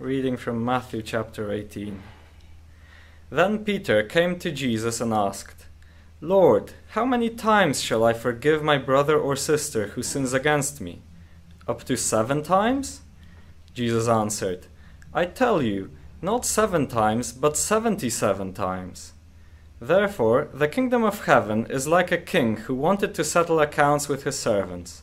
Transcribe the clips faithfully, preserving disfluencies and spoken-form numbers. Reading from Matthew chapter eighteen. Then Peter came to Jesus and asked, "Lord, how many times shall I forgive my brother or sister who sins against me? Up to seven times?" Jesus answered, "I tell you, not seven times, but seventy-seven times. Therefore, the kingdom of heaven is like a king who wanted to settle accounts with his servants.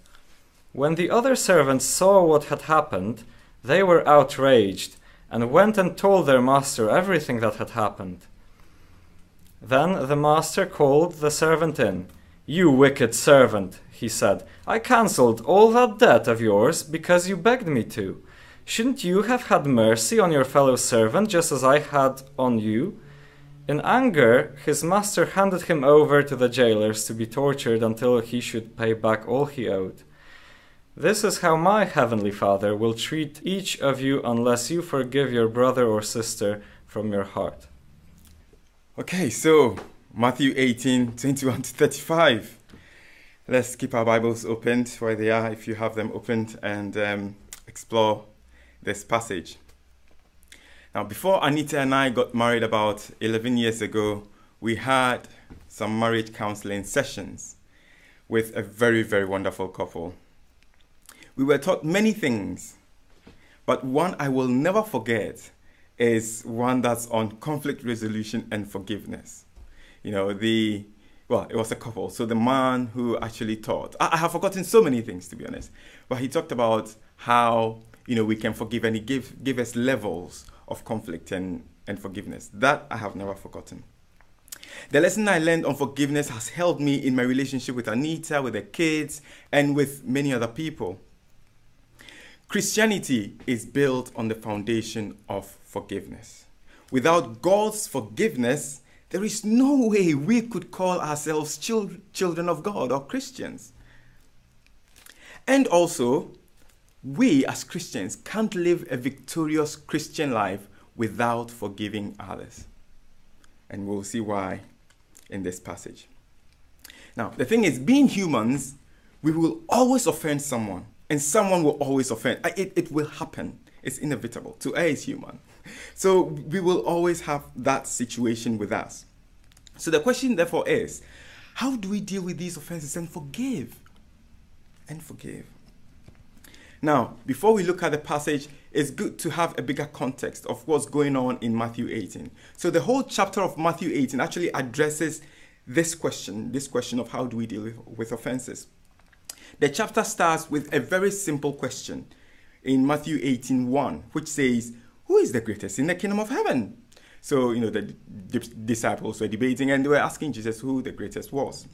When the other servants saw what had happened, they were outraged and went and told their master everything that had happened. Then the master called the servant in. 'You wicked servant,' he said. 'I cancelled all that debt of yours because you begged me to. Shouldn't you have had mercy on your fellow servant just as I had on you?' In anger, his master handed him over to the jailers to be tortured until he should pay back all he owed. This is how my heavenly Father will treat each of you unless you forgive your brother or sister from your heart." Okay, so Matthew eighteen, twenty-one to thirty-five. Let's keep our Bibles opened where they are, if you have them opened, and um, explore this passage. Now, before Anita and I got married about eleven years ago, we had some marriage counseling sessions with a very, very wonderful couple. We were taught many things, but one I will never forget is one that's on conflict resolution and forgiveness. You know, the, well, it was a couple. So the man who actually taught, I, I have forgotten so many things, to be honest, but he talked about how, you know, we can forgive, and he gave, gave us levels of conflict and, and forgiveness. That I have never forgotten. The lesson I learned on forgiveness has helped me in my relationship with Anita, with the kids, and with many other people. Christianity is built on the foundation of forgiveness. Without God's forgiveness, there is no way we could call ourselves chil- children of God or Christians. And also, we as Christians can't live a victorious Christian life without forgiving others. And we'll see why in this passage. Now, the thing is, being humans, we will always offend someone. And someone will always offend. It, it will happen. It's inevitable. To err is human. So we will always have that situation with us. So the question, therefore, is, how do we deal with these offenses and forgive? And forgive. Now, before we look at the passage, it's good to have a bigger context of what's going on in Matthew eighteen. So the whole chapter of Matthew eighteen actually addresses this question, this question of how do we deal with, with offenses. The chapter starts with a very simple question in Matthew eighteen, one, which says, "Who is the greatest in the kingdom of heaven?" So, you know, the disciples were debating and they were asking Jesus who the greatest was.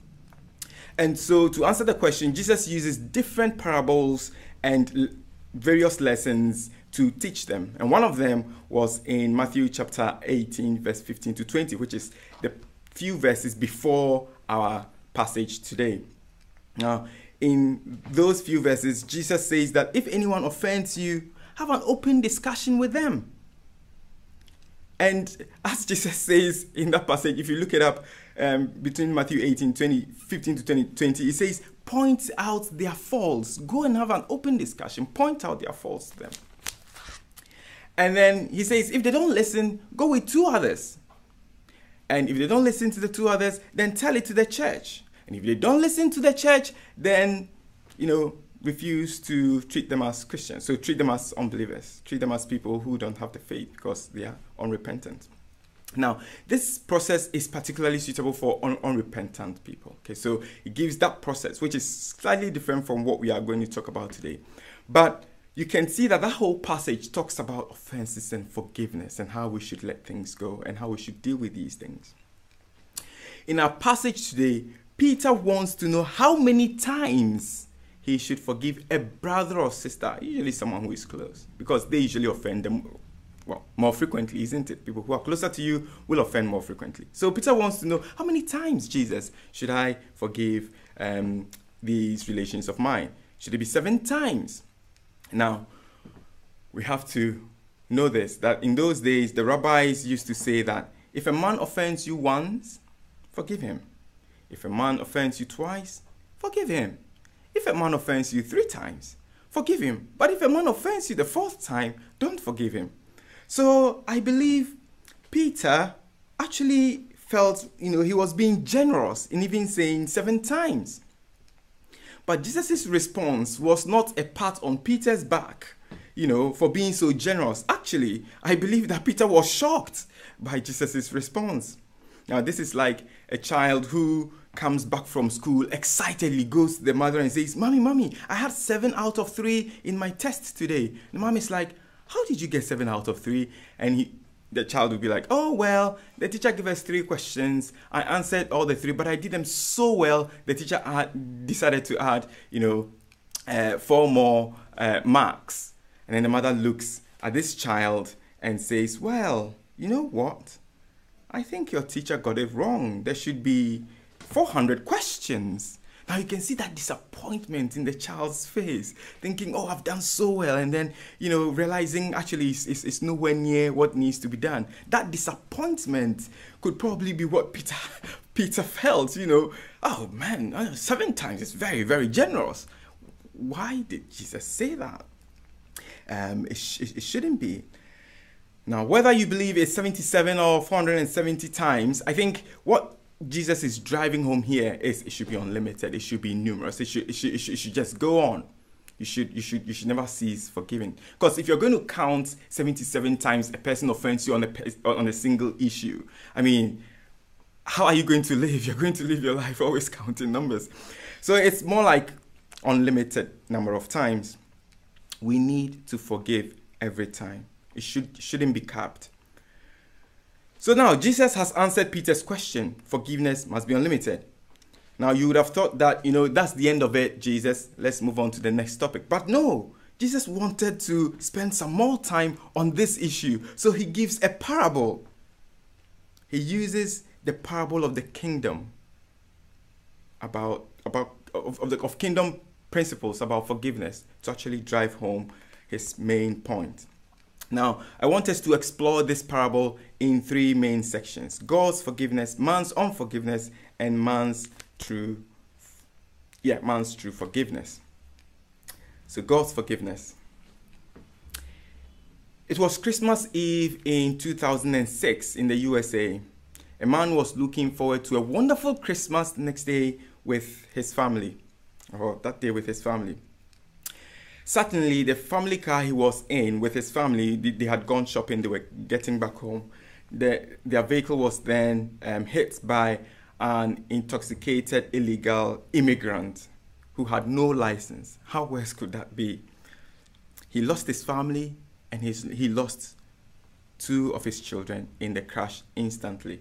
And so to answer the question, Jesus uses different parables and various lessons to teach them. And one of them was in Matthew chapter eighteen, verse fifteen to twenty, which is the few verses before our passage today. Now, in those few verses, Jesus says that if anyone offends you, have an open discussion with them. And as Jesus says in that passage, if you look it up, um, between Matthew eighteen, twenty, fifteen to twenty, it says, point out their faults. Go and have an open discussion. Point out their faults to them. And then he says, if they don't listen, go with two others. And if they don't listen to the two others, then tell it to the church. And if they don't listen to the church, then, you know, refuse to treat them as Christians, so treat them as unbelievers, treat them as people who don't have the faith because they are unrepentant. Now, this process is particularly suitable for un unrepentant people. Okay, so it gives that process, which is slightly different from what we are going to talk about today. But you can see that that whole passage talks about offenses and forgiveness and how we should let things go and how we should deal with these things. In our passage today, Peter wants to know how many times he should forgive a brother or sister, usually someone who is close, because they usually offend them. Well, more frequently, isn't it? People who are closer to you will offend more frequently. So Peter wants to know, how many times, Jesus, should I forgive um, these relations of mine? Should it be seven times? Now, we have to know this, that in those days, the rabbis used to say that if a man offends you once, forgive him. If a man offends you twice, forgive him. If a man offends you three times, forgive him. But if a man offends you the fourth time, don't forgive him. So I believe Peter actually felt, you know, he was being generous in even saying seven times. But Jesus' response was not a pat on Peter's back, you know, for being so generous. Actually, I believe that Peter was shocked by Jesus' response. Now, this is like a child who comes back from school, excitedly goes to the mother and says, "Mommy, mommy, I had seven out of three in my test today." The mom is like, "How did you get seven out of three? And he, the child would be like, "Oh, well, the teacher gave us three questions. I answered all the three, but I did them so well, the teacher had decided to add, you know, uh, four more uh, marks." And then the mother looks at this child and says, "Well, you know what? I think your teacher got it wrong. There should be four hundred questions." Now, you can see that disappointment in the child's face, thinking, "Oh, I've done so well," and then, you know, realizing actually it's, it's, it's nowhere near what needs to be done. That disappointment could probably be what Peter, Peter felt, you know. "Oh, man, seven times is very, very generous. Why did Jesus say that? Um, it, sh it shouldn't be." Now, whether you believe it's seventy-seven or four hundred seventy times, I think what Jesus is driving home here is it should be unlimited, it should be numerous, it should, it should, it should, it should just go on. You should, you, should, you should never cease forgiving. Because if you're going to count seventy-seven times a person offends you on a, on a single issue, I mean, how are you going to live? You're going to live your life always counting numbers. So it's more like unlimited number of times. We need to forgive every time. It should, shouldn't be capped. So now, Jesus has answered Peter's question. Forgiveness must be unlimited. Now, you would have thought that, you know, that's the end of it, Jesus. Let's move on to the next topic. But no, Jesus wanted to spend some more time on this issue. So he gives a parable. He uses the parable of the kingdom, about, about, of, of, the, of kingdom principles about forgiveness to actually drive home his main point. Now, I want us to explore this parable in three main sections: God's forgiveness, man's unforgiveness, and man's true, yeah, man's true forgiveness. So God's forgiveness. It was Christmas Eve in two thousand six in the U S A. A man was looking forward to a wonderful Christmas the next day with his family, or that day with his family. Suddenly, the family car he was in with his family, they had gone shopping, they were getting back home. The, their vehicle was then um, hit by an intoxicated illegal immigrant who had no license. How worse could that be? He lost his family and his, he lost two of his children in the crash instantly.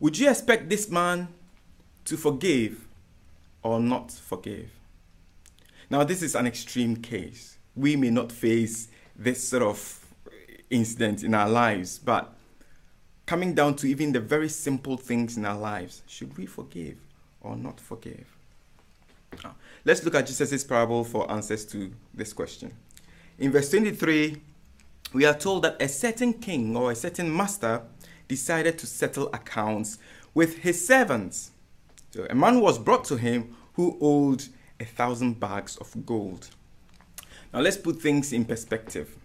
Would you expect this man to forgive or not forgive? Now, this is an extreme case. We may not face this sort of incident in our lives, but coming down to even the very simple things in our lives, should we forgive or not forgive? Now, let's look at Jesus' parable for answers to this question. In verse twenty-three, we are told that a certain king or a certain master decided to settle accounts with his servants. So a man was brought to him who owed a thousand bags of gold. Now let's put things in perspective.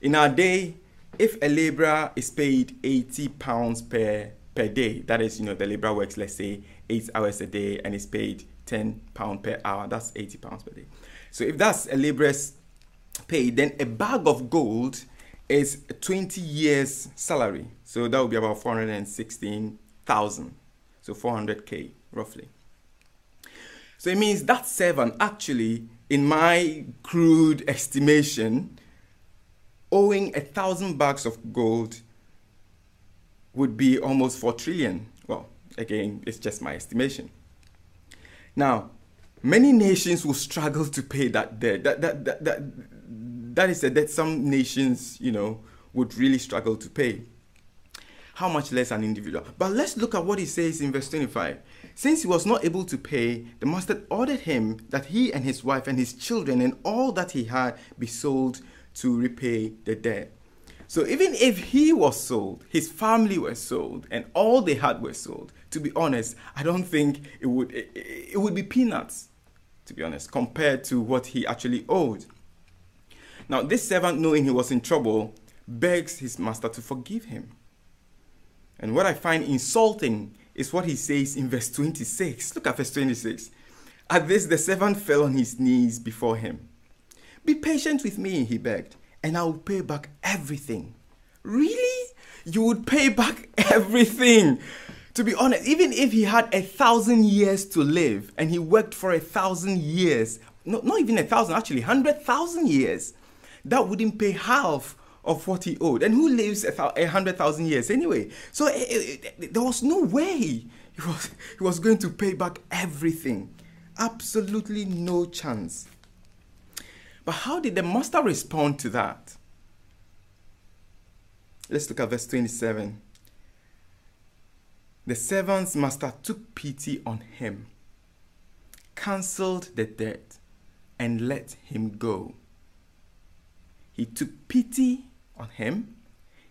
In our day, if a laborer is paid eighty pounds per per day, that is, you know, the laborer works, let's say, eight hours a day and is paid ten pounds per hour. That's eighty pounds per day. So if that's a laborer's pay, then a bag of gold is twenty years salary. So that would be about four hundred sixteen thousand. So four hundred K roughly. So it means that servant actually, in my crude estimation, owing a thousand bags of gold would be almost four trillion. Well, again, it's just my estimation. Now, many nations will struggle to pay that debt. That, that, that, that, that is a debt some nations, you know, would really struggle to pay. How much less an individual? But let's look at what he says in verse twenty-five. Since he was not able to pay, the master ordered him that he and his wife and his children and all that he had be sold to repay the debt. So even if he was sold, his family were sold, and all they had were sold, to be honest, I don't think it would, it, it would be peanuts, to be honest, compared to what he actually owed. Now, this servant, knowing he was in trouble, begs his master to forgive him. And what I find insulting is what he says in verse twenty-six. Look at verse twenty-six. At this, the servant fell on his knees before him. Be patient with me, he begged, and I will pay back everything. Really? You would pay back everything? To be honest, even if he had a thousand years to live and he worked for a thousand years, no, not even a thousand, actually, hundred thousand years, that wouldn't pay half of what he owed. And who lives a hundred thousand years anyway? So it, it, it, there was no way he was, he was going to pay back everything. Absolutely no chance. But how did the master respond to that? Let's look at verse twenty-seven. The servant's master took pity on him, cancelled the debt, and let him go. He took pity on him.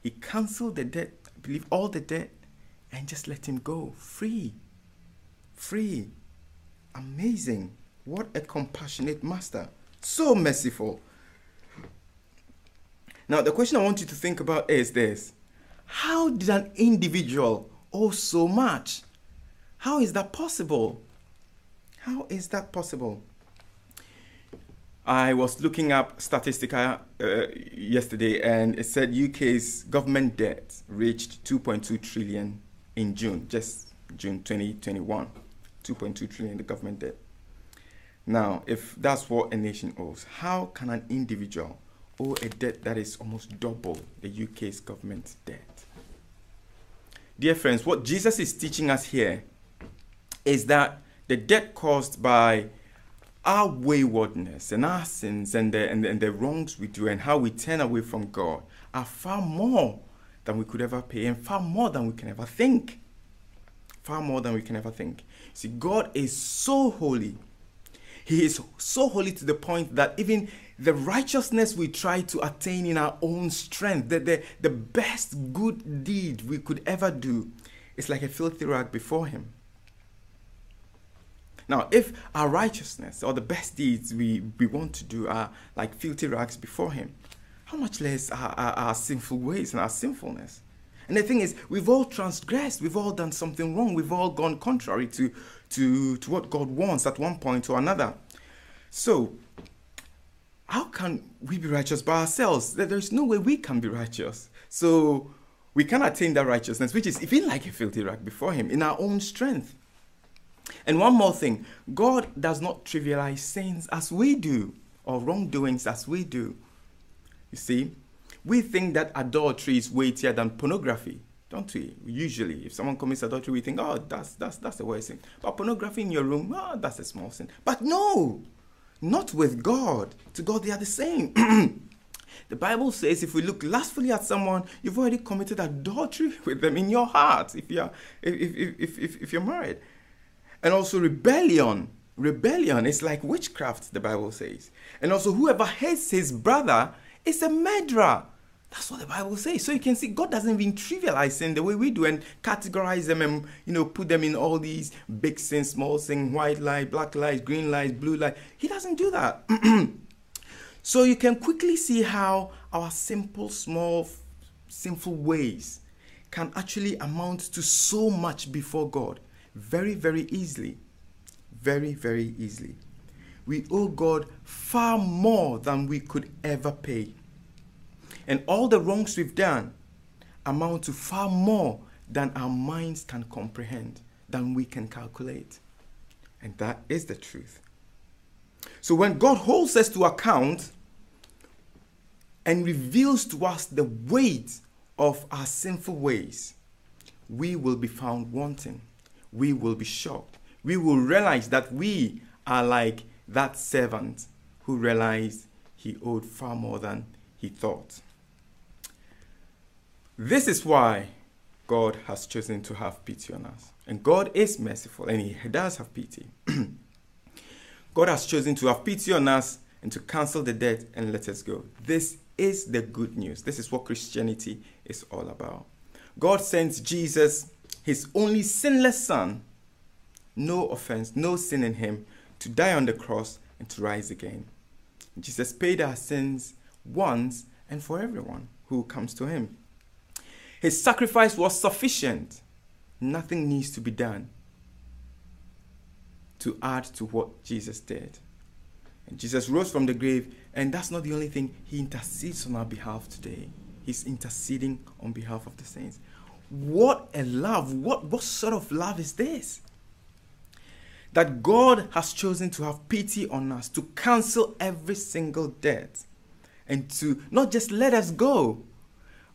He cancelled the debt, I believe all the debt, and just let him go. Free. Free. Amazing. What a compassionate master. So merciful. Now, the question I want you to think about is this. How did an individual owe so much? How is that possible? How is that possible? I was looking up Statistica uh, yesterday, and it said U K's government debt reached two point two trillion in June, just June twenty twenty-one. two point two trillion, the government debt. Now, if that's what a nation owes, how can an individual owe a debt that is almost double the U K's government debt? Dear friends, what Jesus is teaching us here is that the debt caused by our waywardness and our sins and the, and, and the wrongs we do and how we turn away from God are far more than we could ever pay and far more than we can ever think. Far more than we can ever think. See, God is so holy. He is so holy to the point that even the righteousness we try to attain in our own strength, the, the, the best good deed we could ever do, is like a filthy rag before him. Now, if our righteousness or the best deeds we, we want to do are like filthy rags before him, how much less are, are our sinful ways and our sinfulness? And the thing is, we've all transgressed, we've all done something wrong, we've all gone contrary to, to, to what God wants at one point or another. So, how can we be righteous by ourselves? There's no way we can be righteous. So, we can attain that righteousness, which is even like a filthy rag before him, in our own strength. And one more thing, God does not trivialize sins as we do, or wrongdoings as we do. You see? We think that adultery is weightier than pornography, don't we? Usually, if someone commits adultery, we think, oh, that's, that's, that's the worst sin. But pornography in your room, oh, that's a small sin. But no, not with God. To God, they are the same. The Bible says if we look lustfully at someone, you've already committed adultery with them in your heart if, you are, if, if, if, if, if you're married. And also rebellion. Rebellion is like witchcraft, the Bible says. And also whoever hates his brother is a murderer. That's what the Bible says. So you can see God doesn't even trivialize sin the way we do and categorize them and, you know, put them in all these big sins, small sins, white lies, black lies, green lies, blue lies. He doesn't do that. So you can quickly see how our simple, small, sinful ways can actually amount to so much before God very, very easily. very, very easily. We owe God far more than we could ever pay. And all the wrongs we've done amount to far more than our minds can comprehend, than we can calculate. And that is the truth. So when God holds us to account and reveals to us the weight of our sinful ways, we will be found wanting. We will be shocked. We will realize that we are like that servant who realized he owed far more than he thought. This is why God has chosen to have pity on us. And God is merciful, and he does have pity. God has chosen to have pity on us and to cancel the debt and let us go. This is the good news. This is what Christianity is all about. God sends Jesus, his only sinless son, no offense, no sin in him, to die on the cross and to rise again. Jesus paid our sins once and for everyone who comes to him. His sacrifice was sufficient. Nothing needs to be done to add to what Jesus did. And Jesus rose from the grave, and that's not the only thing. He intercedes on our behalf today. He's interceding on behalf of the saints. What a love! What, what sort of love is this? That God has chosen to have pity on us, to cancel every single debt, and to not just let us go,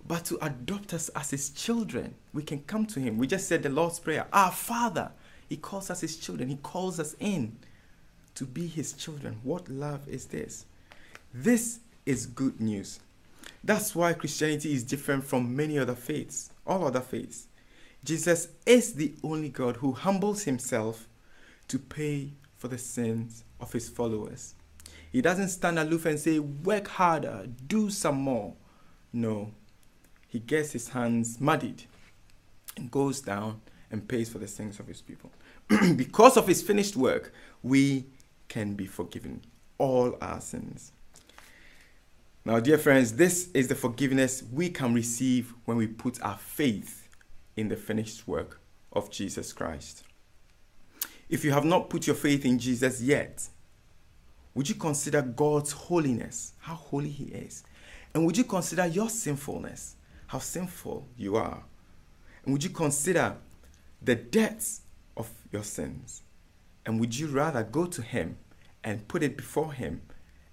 but to adopt us as his children. We can come to him. We just said the Lord's Prayer. Our Father, he calls us his children. He calls us in to be his children. What love is this? This is good news. That's why Christianity is different from many other faiths, all other faiths. Jesus is the only God who humbles himself to pay for the sins of his followers. He doesn't stand aloof and say, work harder, do some more. No, he gets his hands muddied and goes down and pays for the sins of his people. Because of his finished work, we can be forgiven all our sins. Now, dear friends, this is the forgiveness we can receive when we put our faith in the finished work of Jesus Christ. If you have not put your faith in Jesus yet, would you consider God's holiness, how holy he is? And would you consider your sinfulness, how sinful you are? And would you consider the depths of your sins? And would you rather go to him and put it before him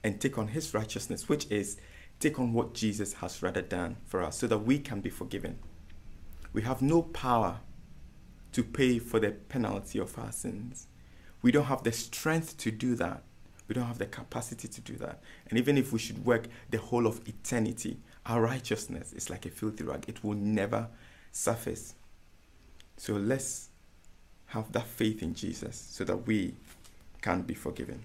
and take on his righteousness, which is take on what Jesus has rather done for us so that we can be forgiven? We have no power to pay for the penalty of our sins. We don't have the strength to do that. We don't have the capacity to do that. And even if we should work the whole of eternity, our righteousness is like a filthy rag. It will never surface. So let's have that faith in Jesus so that we can be forgiven.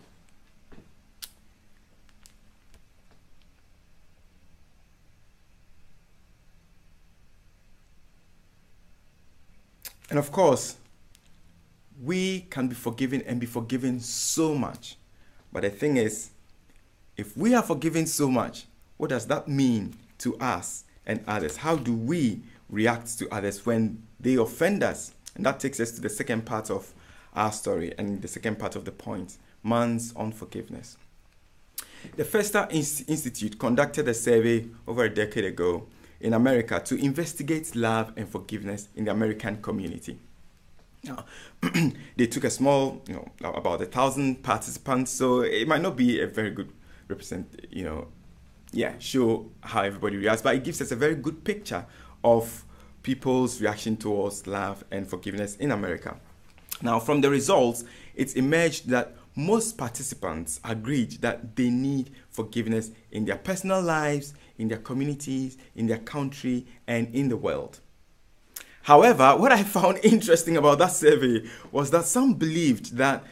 And of course, we can be forgiven and be forgiven so much. But the thing is, if we are forgiven so much, what does that mean to us and others? How do we react to others when they offend us? And that takes us to the second part of our story and the second part of the point, man's unforgiveness. The Festa Institute conducted a survey over a decade ago in America to investigate love and forgiveness in the American community. Now, they took a small, you know, about a thousand participants, so it might not be a very good represent, you know, yeah, show how everybody reacts, but it gives us a very good picture of people's reaction towards love and forgiveness in America. Now, from the results, it's emerged that most participants agreed that they need forgiveness in their personal lives, in their communities, in their country, and in the world. However, what I found interesting about that survey was that some believed that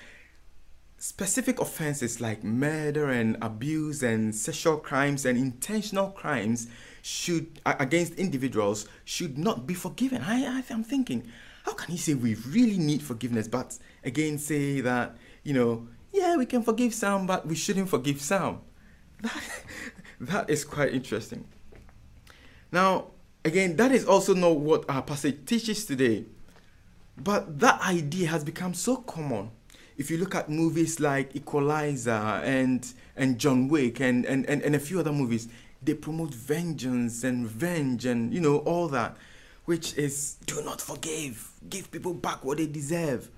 specific offenses like murder and abuse and sexual crimes and intentional crimes should against individuals should not be forgiven. I, I, I'm thinking, how can he say we really need forgiveness, but again say that, you know, yeah, we can forgive some, but we shouldn't forgive some? That, that is quite interesting. Now, again, that is also not what our passage teaches today, but that idea has become so common if you look at movies like Equalizer and and John Wick and, and, and, and a few other movies, they promote vengeance and revenge and, you know, all that, which is do not forgive, give people back what they deserve.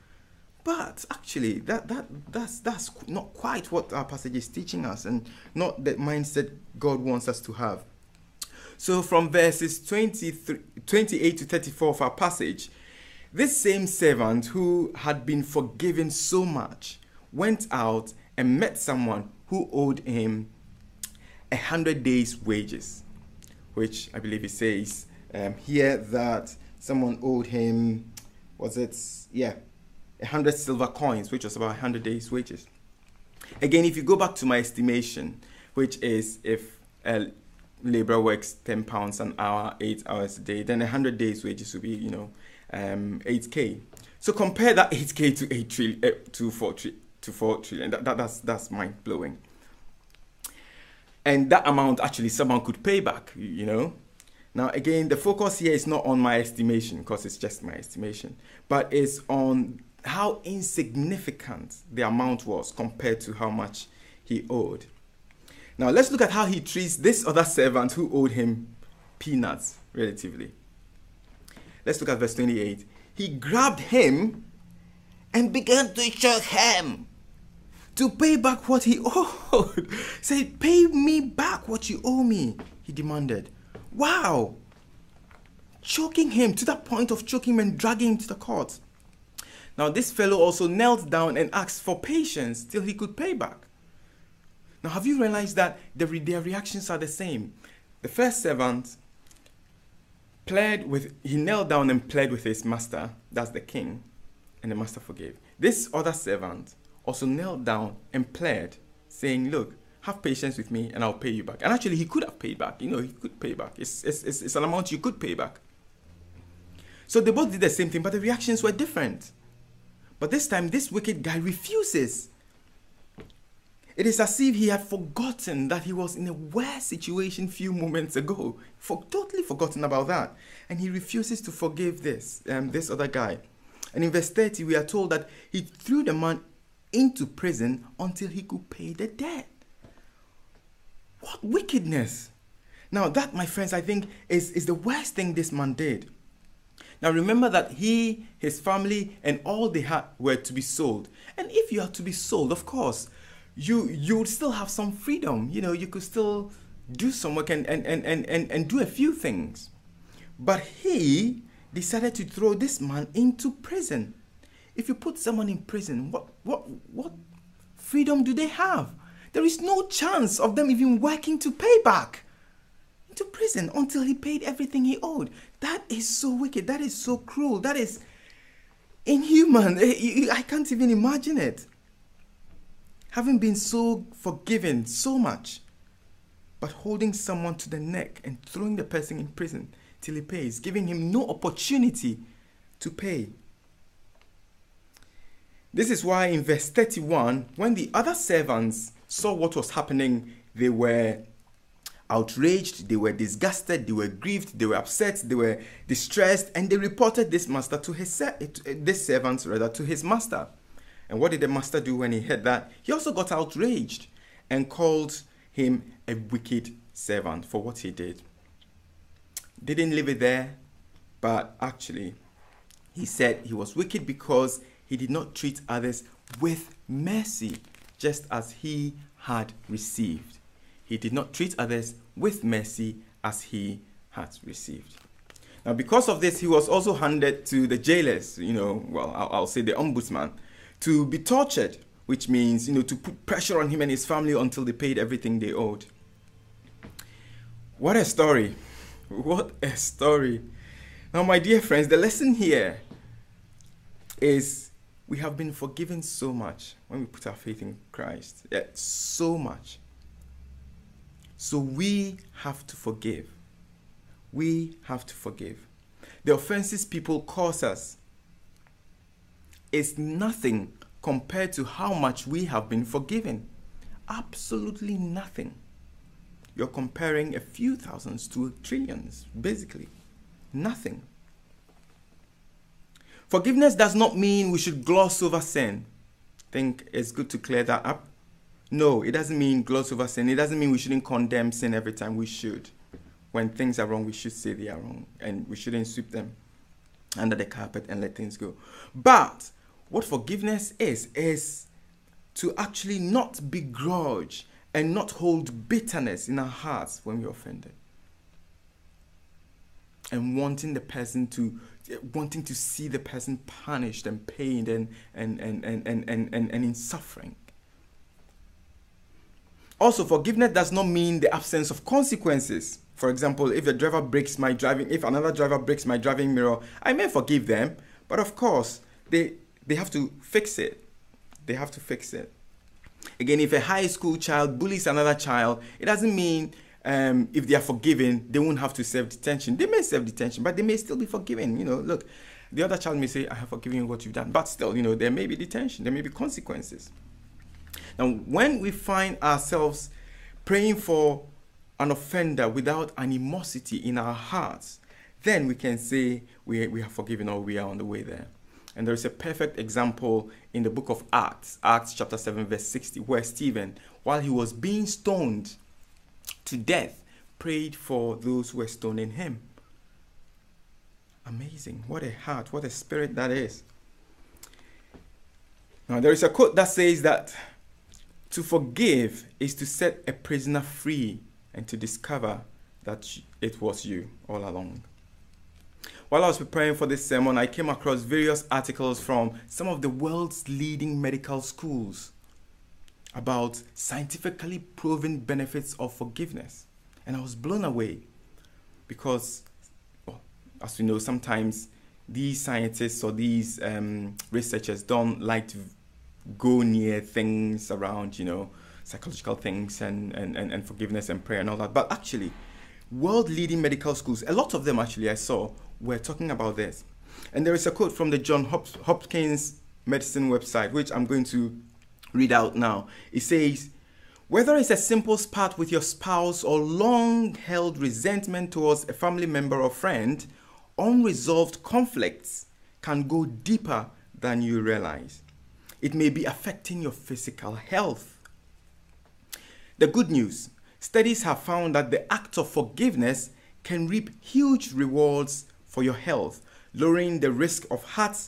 But actually, that, that, that's, that's not quite what our passage is teaching us, and not the mindset God wants us to have. So from verses twenty-eight to thirty-four of our passage, this same servant who had been forgiven so much went out and met someone who owed him a hundred days' wages, which I believe it says um, here that someone owed him, was it, yeah, a hundred silver coins, which was about a hundred days' wages. Again, if you go back to my estimation, which is if a laborer works ten pounds an hour, eight hours a day, then a hundred days' wages would be, you know, um, eight K. So compare that eight K to eight trillion, uh, to four trillion. That, that, that's that's mind blowing. And that amount actually someone could pay back, you know. Now, again, the focus here is not on my estimation, because it's just my estimation, but it's on how insignificant the amount was compared to how much he owed. Now, let's look at how he treats this other servant who owed him peanuts, relatively. Let's look at verse twenty-eight. He grabbed him and began to choke him to pay back what he owed. Say, pay me back what you owe me, he demanded. Wow. Choking him to the point of choking him and dragging him to the court. Now, this fellow also knelt down and asked for patience till he could pay back. Now, have you realized that the re their reactions are the same? The first servant pled with, he knelt down and pled with his master, that's the king, and the master forgave. This other servant also knelt down and pled, saying, look, have patience with me and I'll pay you back. And actually, he could have paid back. You know, he could pay back. It's, it's, it's, it's an amount you could pay back. So they both did the same thing, but the reactions were different. But this time, this wicked guy refuses. It is as if he had forgotten that he was in a worse situation a few moments ago. For, totally forgotten about that. And he refuses to forgive this, um, this other guy. And in verse thirty, we are told that he threw the man into prison until he could pay the debt. What wickedness! Now that, my friends, I think is, is the worst thing this man did. Now remember that he, his family, and all they had were to be sold. And if you are to be sold, of course, you you would still have some freedom. You know, you could still do some work and, and, and, and, and, and do a few things. But he decided to throw this man into prison. If you put someone in prison, what, what, what freedom do they have? There is no chance of them even working to pay back. Into prison until he paid everything he owed. That is so wicked. That is so cruel. That is inhuman. I can't even imagine it. Having been so forgiven so much, but holding someone to the neck and throwing the person in prison till he pays, giving him no opportunity to pay. This is why in verse thirty-one, when the other servants saw what was happening, they were outraged, they were disgusted, they were grieved, they were upset, they were distressed, and they reported this master to his this servant rather to his master. And what did the master do when he heard that? He also got outraged and called him a wicked servant for what he did. Didn't leave it there, but actually, he said he was wicked because he did not treat others with mercy, just as he had received. He did not treat others with mercy as he had received. Now, because of this, he was also handed to the jailers, you know, well, I'll, I'll say the ombudsman, to be tortured, which means, you know, to put pressure on him and his family until they paid everything they owed. What a story. What a story. Now, my dear friends, the lesson here is we have been forgiven so much when we put our faith in Christ. Yeah, so much. So we have to forgive. We have to forgive. The offenses people cause us is nothing compared to how much we have been forgiven. Absolutely nothing. You're comparing a few thousands to trillions, basically. Nothing. Forgiveness does not mean we should gloss over sin. think it's good to clear that up. No, it doesn't mean gloss over sin. It doesn't mean we shouldn't condemn sin every time. We should. When things are wrong, we should say they are wrong, and we shouldn't sweep them under the carpet and let things go. But what forgiveness is, is to actually not begrudge and not hold bitterness in our hearts when we're offended. And wanting the person to, wanting to see the person punished and pained and, and, and, and, and, and, and, and in suffering. Also, forgiveness does not mean the absence of consequences. For example, if the driver breaks my driving, if another driver breaks my driving mirror, I may forgive them, but of course, they, they have to fix it. They have to fix it. Again, if a high school child bullies another child, it doesn't mean um, if they are forgiven, they won't have to serve detention. They may serve detention, but they may still be forgiven. You know, look, the other child may say, I have forgiven you what you've done, but still, you know, there may be detention, there may be consequences. Now, when we find ourselves praying for an offender without animosity in our hearts, then we can say we, we have forgiven or we are on the way there. And there is a perfect example in the book of Acts, Acts chapter seven, verse sixty, where Stephen, while he was being stoned to death, prayed for those who were stoning him. Amazing. What a heart, what a spirit that is. Now, there is a quote that says that to forgive is to set a prisoner free and to discover that it was you all along. While I was preparing for this sermon, I came across various articles from some of the world's leading medical schools about scientifically proven benefits of forgiveness. And I was blown away because, well, as we know, sometimes these scientists or these um, researchers don't like to go near things around, you know, psychological things and, and, and, and forgiveness and prayer and all that. But actually, world-leading medical schools, a lot of them actually I saw, were talking about this. And there is a quote from the Johns Hopkins Medicine website, which I'm going to read out now. It says, whether it's a simple spat with your spouse or long-held resentment towards a family member or friend, unresolved conflicts can go deeper than you realize. It may be affecting your physical health. The good news, studies have found that the act of forgiveness can reap huge rewards for your health, lowering the risk of heart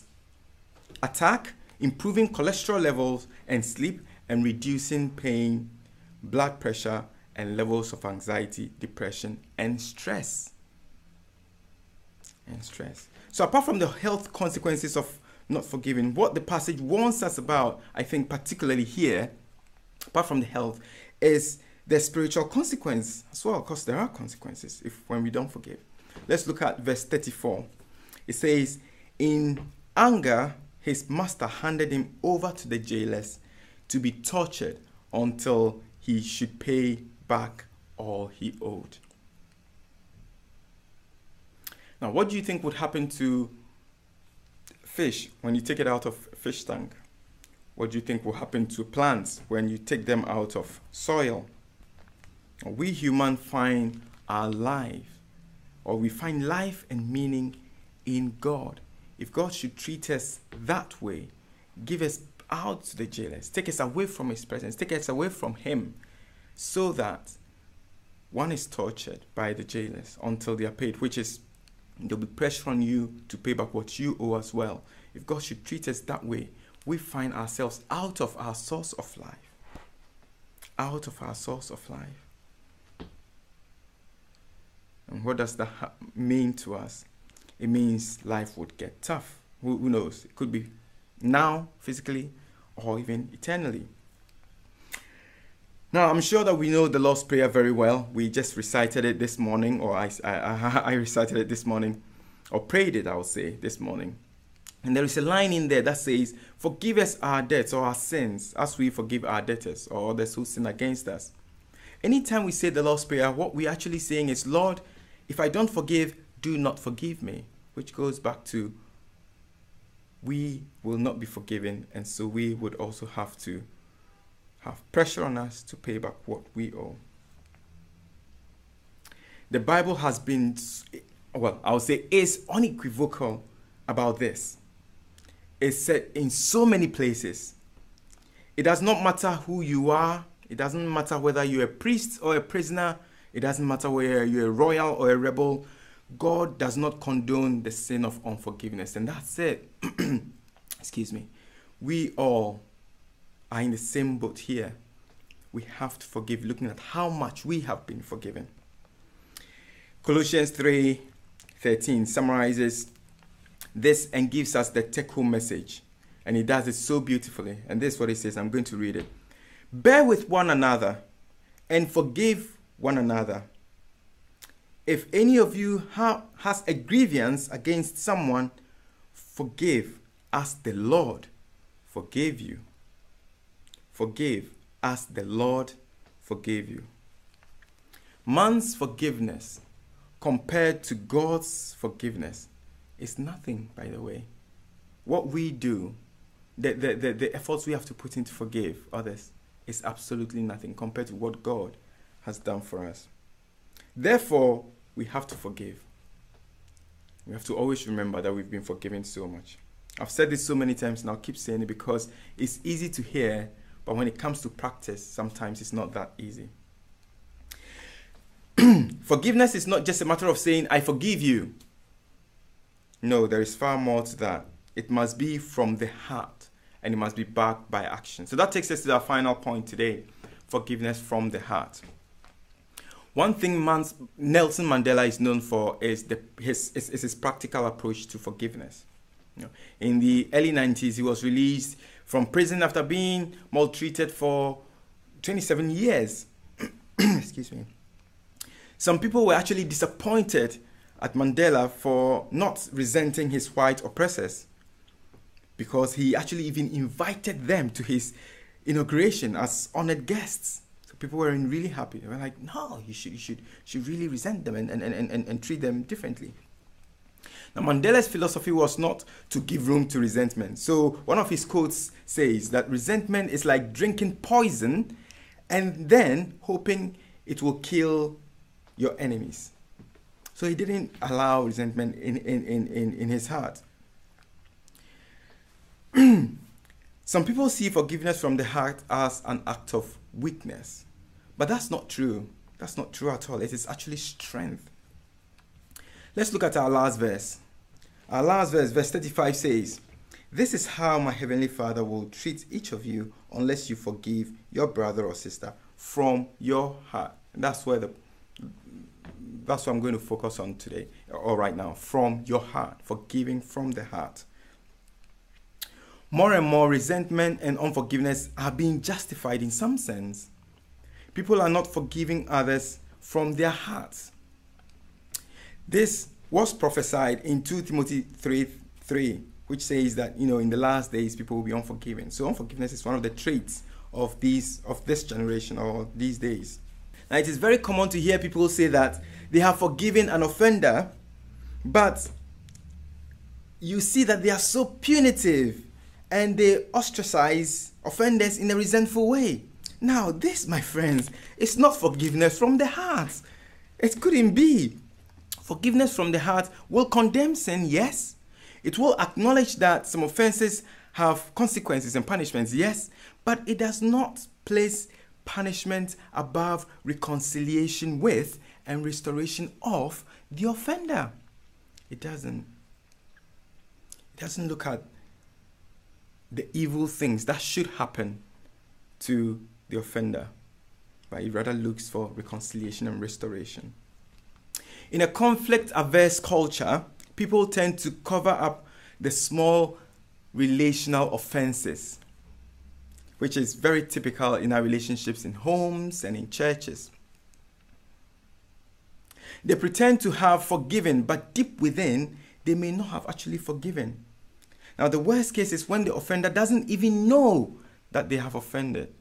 attack, improving cholesterol levels and sleep, and reducing pain, blood pressure, and levels of anxiety, depression, and stress. And stress. So apart from the health consequences of not forgiving, what the passage warns us about, I think particularly here, apart from the health, is the spiritual consequence as well, because there are consequences if when we don't forgive. Let's look at verse thirty-four. It says, in anger, his master handed him over to the jailers to be tortured until he should pay back all he owed. Now, what do you think would happen to fish when you take it out of fish tank? What do you think will happen to plants when you take them out of soil? We humans find our life, or we find life and meaning in God. If God should treat us that way, give us out to the jailers, take us away from his presence, take us away from him, so that one is tortured by the jailers until they are paid, which is there'll be pressure on you to pay back what you owe as well. If God should treat us that way, we find ourselves out of our source of life. Out of our source of life. And what does that mean to us? It means life would get tough. Who, who knows? It could be now, physically, or even eternally. Now, I'm sure that we know the Lord's Prayer very well. We just recited it this morning, or I, I, I recited it this morning, or prayed it, I would say, this morning. And there is a line in there that says, forgive us our debts or our sins as we forgive our debtors or others who sin against us. Anytime we say the Lord's Prayer, what we're actually saying is, Lord, if I don't forgive, do not forgive me, which goes back to we will not be forgiven, and so we would also have to have pressure on us to pay back what we owe. The Bible has been, well, I would say is unequivocal about this. It's said in so many places. It does not matter who you are. It doesn't matter whether you're a priest or a prisoner. It doesn't matter whether you're a royal or a rebel. God does not condone the sin of unforgiveness. And that's it. Excuse me. We all are in the same boat here. We have to forgive, looking at how much we have been forgiven. Colossians three thirteen summarizes this and gives us the take-home message. And he does it so beautifully. And this is what it says. I'm going to read it. Bear with one another and forgive one another. If any of you ha has a grievance against someone, forgive as the Lord forgave you. Forgive as the Lord forgave you. Man's forgiveness compared to God's forgiveness is nothing, by the way. What we do, the, the, the, the efforts we have to put in to forgive others, is absolutely nothing compared to what God has done for us. Therefore, we have to forgive. We have to always remember that we've been forgiven so much. I've said this so many times and I'll keep saying it because it's easy to hear, but when it comes to practice, sometimes it's not that easy. Forgiveness is not just a matter of saying, I forgive you. No, there is far more to that. It must be from the heart and it must be backed by action. So that takes us to our final point today, forgiveness from the heart. One thing Man's, Nelson Mandela is known for is, the, his, is, is his practical approach to forgiveness. You know, in the early nineties, he was released from prison after being maltreated for twenty-seven years. Excuse me. Some people were actually disappointed at Mandela for not resenting his white oppressors, because he actually even invited them to his inauguration as honored guests. People were really happy. They were like, no, you should, you should, should really resent them and, and, and, and, and treat them differently. Now, Mandela's philosophy was not to give room to resentment. So one of his quotes says that resentment is like drinking poison and then hoping it will kill your enemies. So he didn't allow resentment in, in, in, in, in his heart. Some people see forgiveness from the heart as an act of weakness. But that's not true. That's not true at all. It is actually strength. Let's look at our last verse. Our last verse, verse thirty-five says, "This is how my heavenly Father will treat each of you unless you forgive your brother or sister from your heart." And that's where the that's what I'm going to focus on today, or right now, from your heart, forgiving from the heart. More and more resentment and unforgiveness are being justified in some sense. People are not forgiving others from their hearts. This was prophesied in two Timothy three three, which says that, you know, in the last days people will be unforgiving. So unforgiveness is one of the traits of these of this generation or these days. Now, it is very common to hear people say that they have forgiven an offender, but you see that they are so punitive and they ostracize offenders in a resentful way. Now, this, my friends, is not forgiveness from the heart. It couldn't be. Forgiveness from the heart will condemn sin, yes. It will acknowledge that some offenses have consequences and punishments, yes. But it does not place punishment above reconciliation with and restoration of the offender. It doesn't. It doesn't look at the evil things that should happen to the offender, but he rather looks for reconciliation and restoration. In a conflict-averse culture, people tend to cover up the small relational offenses, which is very typical in our relationships in homes and in churches. They pretend to have forgiven, but deep within, they may not have actually forgiven. Now, the worst case is when the offender doesn't even know that they have offended.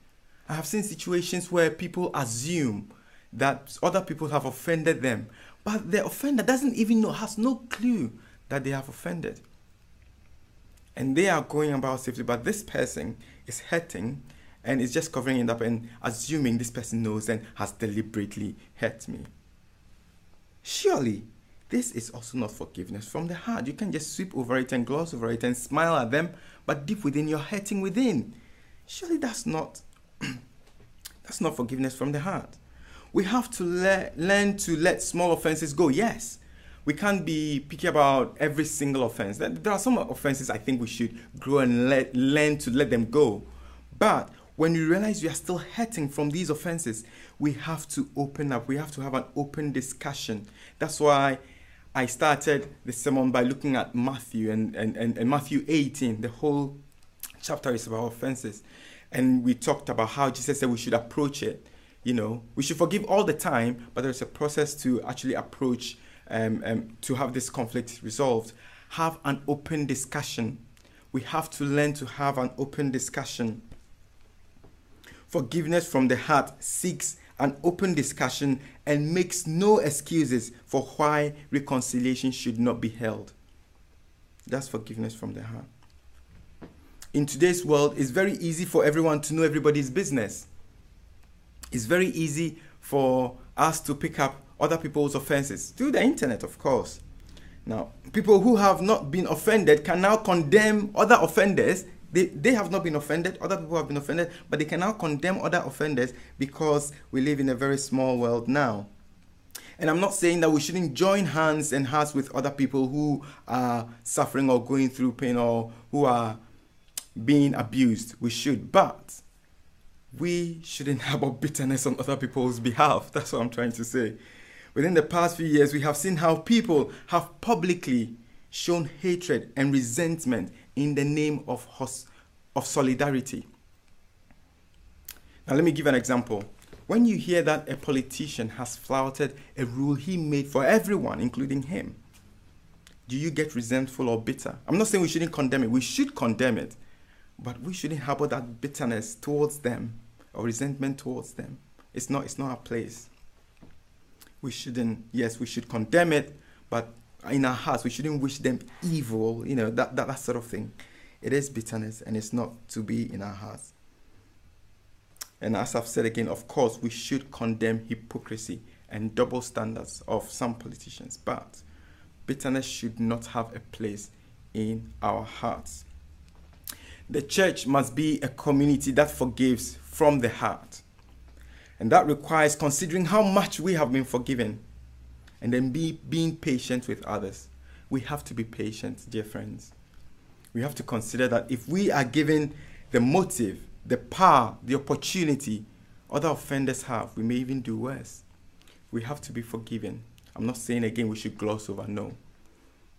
I have seen situations where people assume that other people have offended them, but the offender doesn't even know, has no clue that they have offended. And they are going about safely, but this person is hurting and is just covering it up and assuming this person knows and has deliberately hurt me. Surely, this is also not forgiveness from the heart. You can just sweep over it and gloss over it and smile at them, but deep within, you're hurting within. Surely that's not that's not forgiveness from the heart. We have to le learn to let small offenses go. Yes, we can't be picky about every single offense. There are some offenses I think we should grow and let, learn to let them go. But when you realize you are still hurting from these offenses, we have to open up. We have to have an open discussion. That's why I started the sermon by looking at Matthew and, and, and, and Matthew eighteen. The whole chapter is about offenses. And we talked about how Jesus said we should approach it. You know, we should forgive all the time, but there's a process to actually approach, um, um, to have this conflict resolved. Have an open discussion. We have to learn to have an open discussion. Forgiveness from the heart seeks an open discussion and makes no excuses for why reconciliation should not be held. That's forgiveness from the heart. In today's world, it's very easy for everyone to know everybody's business. It's very easy for us to pick up other people's offenses, through the internet, of course. Now, people who have not been offended can now condemn other offenders. They, they have not been offended, other people have been offended, but they can now condemn other offenders because we live in a very small world now. And I'm not saying that we shouldn't join hands and hearts with other people who are suffering or going through pain or who are being abused. We should, but we shouldn't harbor bitterness on other people's behalf. That's what I'm trying to say. Within the past few years, we have seen how people have publicly shown hatred and resentment in the name of, of solidarity. Now, let me give an example. When you hear that a politician has flouted a rule he made for everyone, including him, do you get resentful or bitter? I'm not saying we shouldn't condemn it. We should condemn it. But we shouldn't harbor that bitterness towards them or resentment towards them. It's not, it's not our place. We shouldn't, yes, we should condemn it, but in our hearts, we shouldn't wish them evil, you know, that, that, that sort of thing. It is bitterness and it's not to be in our hearts. And as I've said again, of course, we should condemn hypocrisy and double standards of some politicians, but bitterness should not have a place in our hearts. The church must be a community that forgives from the heart. And that requires considering how much we have been forgiven and then be, being patient with others. We have to be patient, dear friends. We have to consider that if we are given the motive, the power, the opportunity other offenders have, we may even do worse. We have to be forgiven. I'm not saying again we should gloss over, no.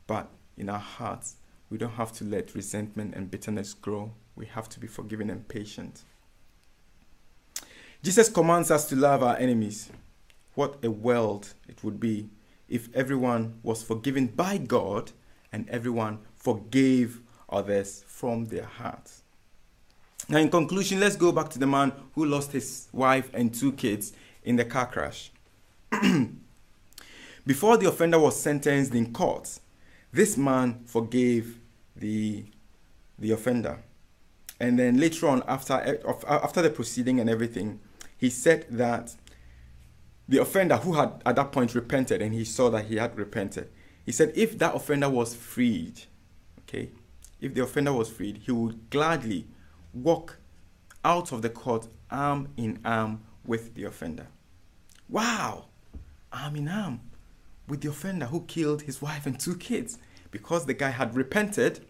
But in our hearts, we don't have to let resentment and bitterness grow. We have to be forgiving and patient. Jesus commands us to love our enemies. What a world it would be if everyone was forgiven by God and everyone forgave others from their hearts. Now, in conclusion, let's go back to the man who lost his wife and two kids in the car crash. Before the offender was sentenced in court, this man forgave the, the offender. And then later on, after, after the proceeding and everything, he said that the offender, who had at that point repented, and he saw that he had repented, he said if that offender was freed, okay, if the offender was freed, he would gladly walk out of the court arm in arm with the offender. Wow, arm in arm with the offender who killed his wife and two kids. Because the guy had repented,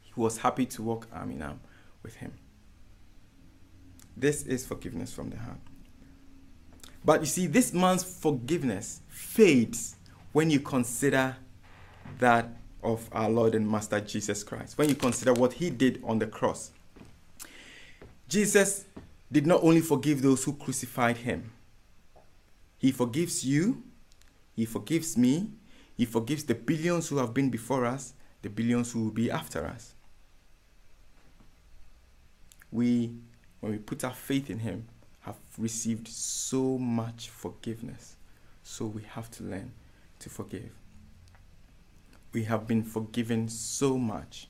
he was happy to walk arm in arm with him. This is forgiveness from the heart. But you see, this man's forgiveness fades when you consider that of our Lord and Master Jesus Christ, when you consider what he did on the cross. Jesus did not only forgive those who crucified him. He forgives you. He forgives me. He forgives the billions who have been before us, the billions who will be after us. We, when we put our faith in him, have received so much forgiveness. So we have to learn to forgive. We have been forgiven so much.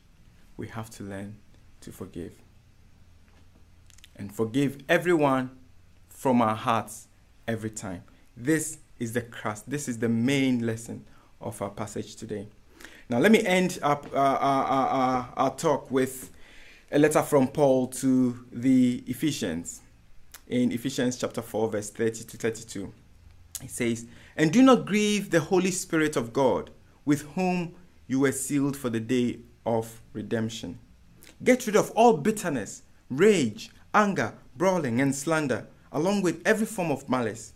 We have to learn to forgive. And forgive everyone from our hearts every time. This is the crust. This is the main lesson of our passage today. Now, let me end up, uh, our, our, our talk with a letter from Paul to the Ephesians in Ephesians chapter four, verse thirty to thirty-two. It says, "And do not grieve the Holy Spirit of God, with whom you were sealed for the day of redemption. Get rid of all bitterness, rage, anger, brawling, and slander, along with every form of malice.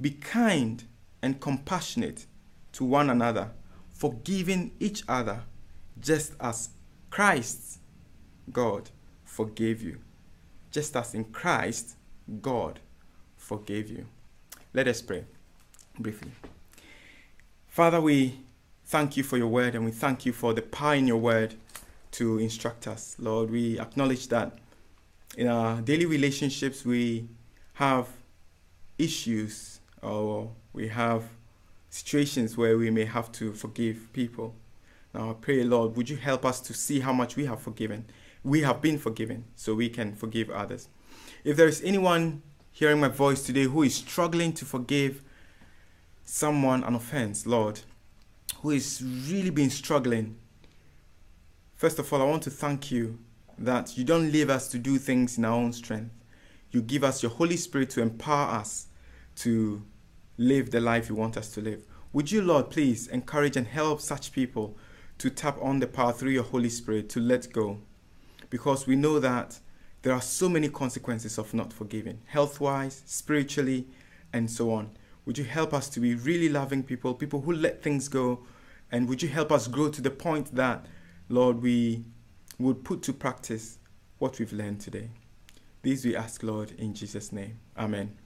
Be kind and compassionate to one another, forgiving each other, just as Christ, God, forgave you." Just as in Christ, God forgave you. Let us pray briefly. Father, we thank you for your word, and we thank you for the power in your word to instruct us. Lord, we acknowledge that in our daily relationships we have issues, or we have situations where we may have to forgive people. Now I pray, Lord, would you help us to see how much we have forgiven. We have been forgiven, so we can forgive others. If there is anyone hearing my voice today who is struggling to forgive someone an offense, Lord, who is really been struggling, first of all, I want to thank you that you don't leave us to do things in our own strength. You give us your Holy Spirit to empower us to live the life you want us to live. Would you, Lord, please encourage and help such people to tap on the power through your Holy Spirit to let go, because we know that there are so many consequences of not forgiving, health-wise, spiritually, and so on. Would you help us to be really loving people, people who let things go, and would you help us grow to the point that, Lord, we would put to practice what we've learned today. These we ask, Lord, in Jesus' name. Amen.